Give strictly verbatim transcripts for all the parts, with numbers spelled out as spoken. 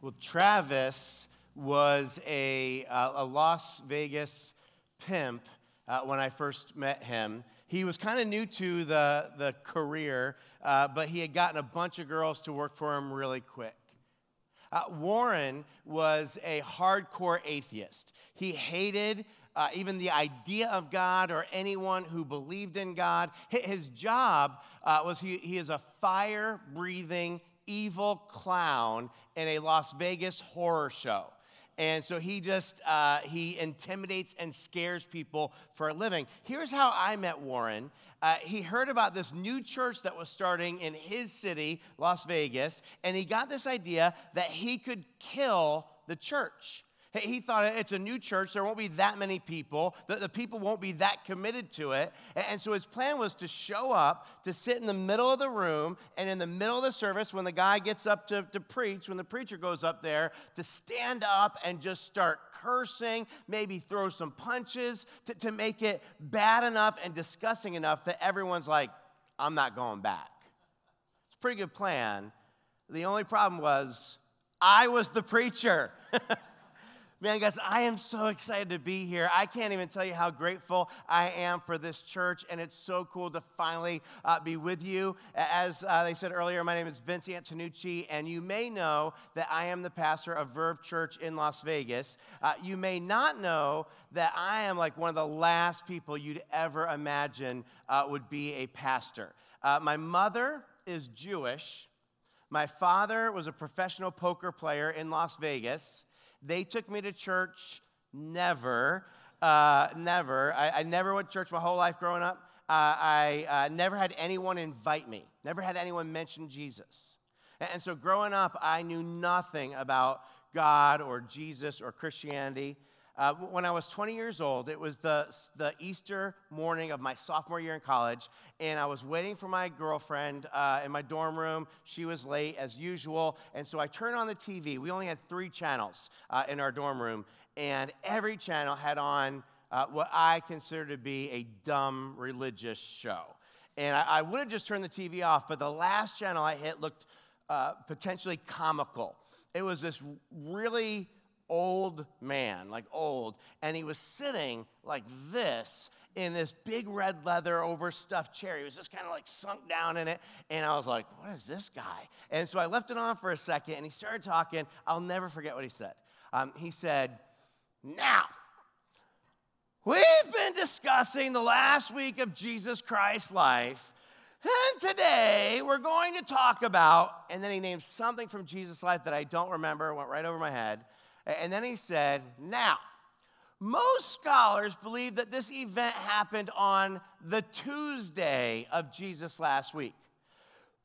Well, Travis was a, uh, a Las Vegas pimp uh, when I first met him. He was kind of new to the, the career, uh, but he had gotten a bunch of girls to work for him really quick. Uh, Warren was a hardcore atheist. He hated uh, even the idea of God or anyone who believed in God. His job uh, was he, he is a fire-breathing, evil clown in a Las Vegas horror show. And so he just, uh, he intimidates and scares people for a living. Here's how I met Warren. Uh, he heard about this new church that was starting in his city, Las Vegas, and he got this idea that he could kill the church. He thought, it's a new church, there won't be that many people, the, the people won't be that committed to it. And, and so his plan was to show up, to sit in the middle of the room, and in the middle of the service, when the guy gets up to, to preach, when the preacher goes up there, to stand up and just start cursing, maybe throw some punches, to, to make it bad enough and disgusting enough that everyone's like, I'm not going back. It's a pretty good plan. The only problem was, I was the preacher. Man, guys, I am so excited to be here. I can't even tell you how grateful I am for this church, and it's so cool to finally uh, be with you. As uh, they said earlier, my name is Vince Antonucci, and you may know that I am the pastor of Verve Church in Las Vegas. Uh, you may not know that I am like one of the last people you'd ever imagine uh, would be a pastor. Uh, my mother is Jewish. My father was a professional poker player in Las Vegas. They took me to church, never, uh, never. I, I never went to church my whole life growing up. Uh, I uh, never had anyone invite me, never had anyone mention Jesus. And, and so growing up, I knew nothing about God or Jesus or Christianity. Uh, when I was twenty years old, it was the, the Easter morning of my sophomore year in college, and I was waiting for my girlfriend uh, in my dorm room. She was late, as usual, and so I turned on the T V. We only had three channels uh, in our dorm room, and every channel had on uh, what I consider to be a dumb religious show. And I, I would have just turned the T V off, but the last channel I hit looked uh, potentially comical. It was this really old man, like old, and he was sitting like this in this big red leather overstuffed chair. He was just kind of like sunk down in it, and I was like, what is this guy? And so I left it on for a second, and he started talking. I'll never forget what he said. Um, he said, now, we've been discussing the last week of Jesus Christ's life, and today we're going to talk about, and then he named something from Jesus' life that I don't remember, went right over my head. And then he said, now, most scholars believe that this event happened on the Tuesday of Jesus' last week.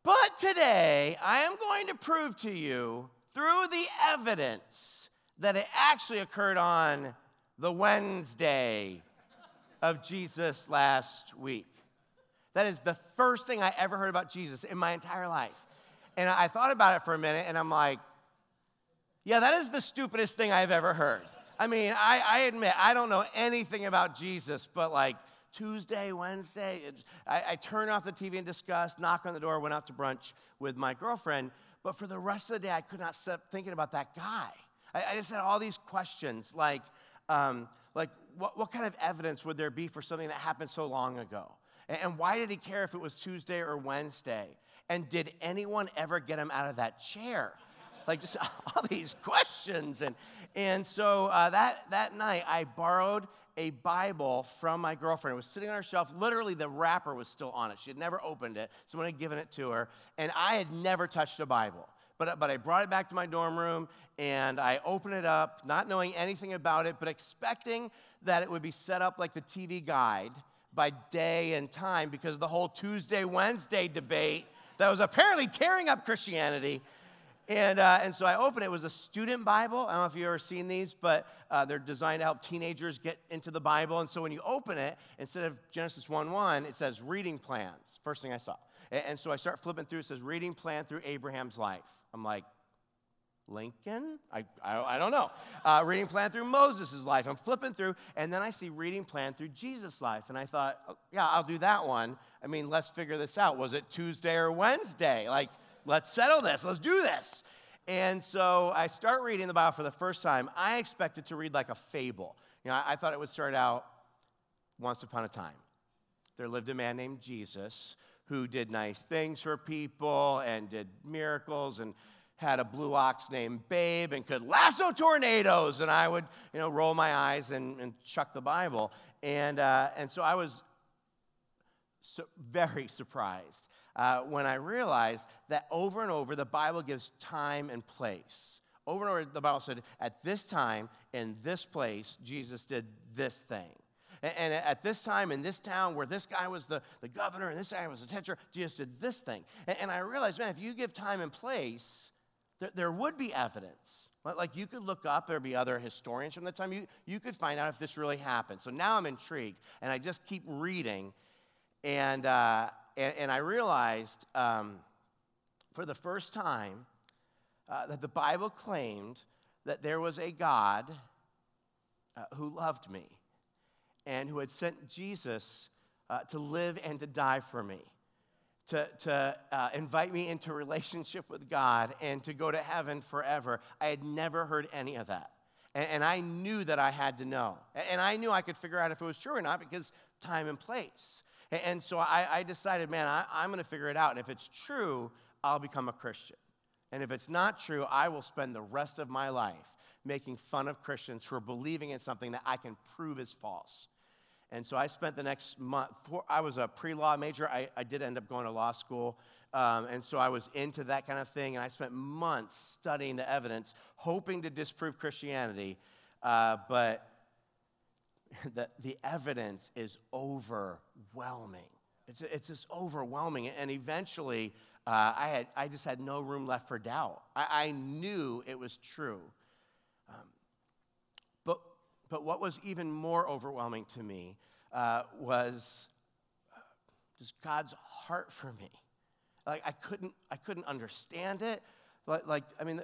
But today, I am going to prove to you through the evidence that it actually occurred on the Wednesday of Jesus' last week. That is the first thing I ever heard about Jesus in my entire life. And I thought about it for a minute, and I'm like, yeah, that is the stupidest thing I've ever heard. I mean, I, I admit, I don't know anything about Jesus, but like Tuesday, Wednesday, it, I, I turned off the T V in disgust, knocked on the door, went out to brunch with my girlfriend, but for the rest of the day, I could not stop thinking about that guy. I, I just had all these questions, like, um, like what, what kind of evidence would there be for something that happened so long ago? And, and why did he care if it was Tuesday or Wednesday? And did anyone ever get him out of that chair? Like just all these questions. And and so uh, that, that night, I borrowed a Bible from my girlfriend. It was sitting on her shelf. Literally, the wrapper was still on it. She had never opened it. Someone had given it to her. And I had never touched a Bible. But, but I brought it back to my dorm room, and I opened it up, not knowing anything about it, but expecting that it would be set up like the T V guide by day and time because of the whole Tuesday-Wednesday debate that was apparently tearing up Christianity. And uh, and so I opened it. It was a student Bible. I don't know if you've ever seen these, but uh, they're designed to help teenagers get into the Bible. And so when you open it, instead of Genesis one one, it says reading plans. First thing I saw. And, and so I start flipping through. It says reading plan through Abraham's life. I'm like, Lincoln? I, I, I don't know. Uh, reading plan through Moses' life. I'm flipping through. And then I see reading plan through Jesus' life. And I thought, oh, yeah, I'll do that one. I mean, let's figure this out. Was it Tuesday or Wednesday? Like, let's settle this. Let's do this. And so I start reading the Bible for the first time. I expected to read like a fable. You know, I, I thought it would start out, once upon a time, there lived a man named Jesus who did nice things for people and did miracles and had a blue ox named Babe and could lasso tornadoes. And I would, you know, roll my eyes and, and chuck the Bible. And uh, and so I was so very surprised uh, when I realized that over and over the Bible gives time and place. Over and over the Bible said, at this time, in this place, Jesus did this thing. And at this time in this town where this guy was the, the governor and this guy was the teacher, Jesus did this thing. And, and I realized, man, if you give time and place, there, there would be evidence. Like you could look up, there'd be other historians from the time. You, you could find out if this really happened. So now I'm intrigued, and I just keep reading. And uh, and, and I realized um, for the first time uh, that the Bible claimed that there was a God uh, who loved me, and who had sent Jesus uh, to live and to die for me, to, to uh, invite me into relationship with God and to go to heaven forever. I had never heard any of that. And, and I knew that I had to know. And I knew I could figure out if it was true or not because time and place. And, and so I, I decided, man, I, I'm going to figure it out. And if it's true, I'll become a Christian. And if it's not true, I will spend the rest of my life making fun of Christians for believing in something that I can prove is false. And so I spent the next month, for, I was a pre-law major. I, I did end up going to law school. Um, and so I was into that kind of thing. And I spent months studying the evidence, hoping to disprove Christianity. Uh, but the, the evidence is overwhelming. It's, it's just overwhelming. And eventually, uh, I, had, I just had no room left for doubt. I, I knew it was true. Um, but but what was even more overwhelming to me uh, was just God's heart for me. Like I couldn't I couldn't understand it. Like, like I mean,